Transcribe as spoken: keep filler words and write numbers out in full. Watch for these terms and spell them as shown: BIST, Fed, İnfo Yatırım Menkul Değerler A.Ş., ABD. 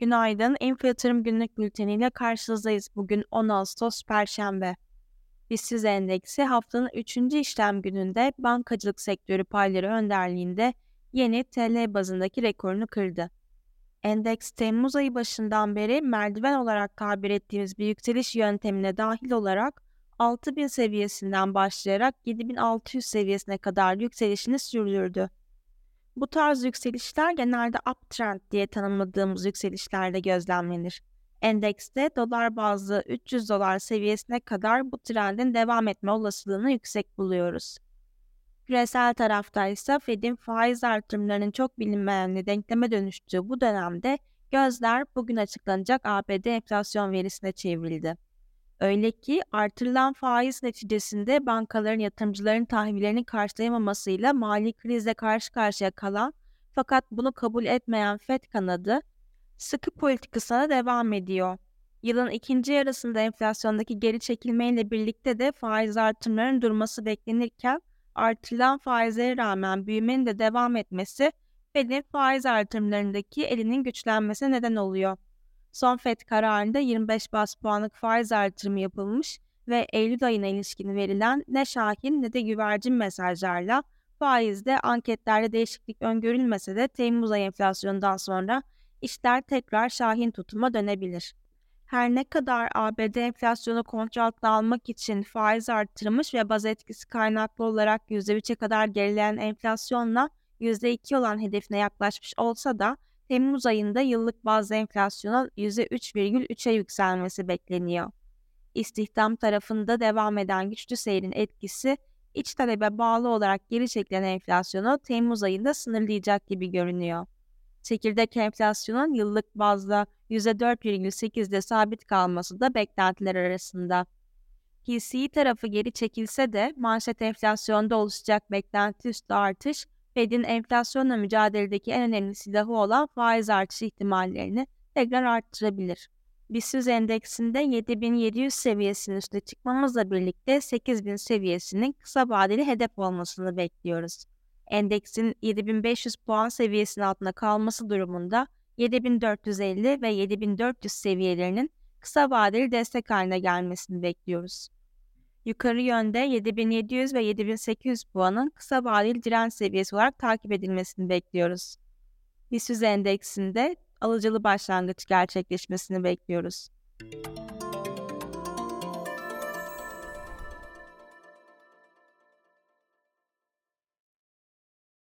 Günaydın. İnfo Yatırım günlük bülteniyle karşınızdayız. Bugün on Ağustos Perşembe. BIST endeksi haftanın üçüncü işlem gününde bankacılık sektörü payları önderliğinde yeni T L bazındaki rekorunu kırdı. Endeks Temmuz ayı başından beri merdiven olarak tabir ettiğimiz bir yükseliş yöntemine dahil olarak altı bin seviyesinden başlayarak yedi bin altı yüz seviyesine kadar yükselişini sürdürdü. Bu tarz yükselişler genelde uptrend diye tanımladığımız yükselişlerde gözlemlenir. Endekste dolar bazlı üç yüz dolar seviyesine kadar bu trendin devam etme olasılığını yüksek buluyoruz. Küresel tarafta ise Fed'in faiz artırımlarının çok bilinmeyenli denkleme dönüştüğü bu dönemde gözler bugün açıklanacak A B D enflasyon verisine çevrildi. Öyle ki artırılan faiz neticesinde bankaların yatırımcıların tahvillerini karşılayamamasıyla mali krizle karşı karşıya kalan fakat bunu kabul etmeyen Fed kanadı sıkı politikasına devam ediyor. Yılın ikinci yarısında enflasyondaki geri çekilmeyle birlikte de faiz artırımlarının durması beklenirken artırılan faizlere rağmen büyümenin de devam etmesi Fed'in faiz artırımlarındaki elinin güçlenmesine neden oluyor. Son Fed kararında yirmi beş baz puanlık faiz artırımı yapılmış ve Eylül ayına ilişkin verilen ne şahin ne de güvercin mesajlarla faizde anketlerde değişiklik öngörülmese de Temmuz ayı enflasyonundan sonra işler tekrar şahin tutuma dönebilir. Her ne kadar A B D enflasyonu kontrol altına almak için faiz artırmış ve baz etkisi kaynaklı olarak yüzde üçe kadar gerileyen enflasyonla yüzde iki olan hedefine yaklaşmış olsa da Temmuz ayında yıllık bazlı enflasyonun yüzde üç virgül üçe yükselmesi bekleniyor. İstihdam tarafında devam eden güçlü seyrin etkisi, iç talebe bağlı olarak geri çekilen enflasyonu Temmuz ayında sınırlayacak gibi görünüyor. Çekirdek enflasyonun yıllık bazda yüzde dört virgül sekizde sabit kalması da beklentiler arasında. P C E tarafı geri çekilse de manşet enflasyonda oluşacak beklenti üstü artış, Fed'in enflasyonla mücadeledeki en önemli silahı olan faiz artışı ihtimallerini tekrar arttırabilir. BIST endeksinde yedi bin yedi yüz seviyesinin üstüne çıkmamızla birlikte sekiz bin seviyesinin kısa vadeli hedef olmasını bekliyoruz. Endeksin yedi bin beş yüz puan seviyesinin altında kalması durumunda yedi bin dört yüz elli ve yedi bin dört yüz seviyelerinin kısa vadeli destek haline gelmesini bekliyoruz. Yukarı yönde yedi bin yedi yüz ve yedi bin sekiz yüz puanın kısa vadeli direnç seviyesi olarak takip edilmesini bekliyoruz. BIST endeksinde alıcılı başlangıç gerçekleşmesini bekliyoruz.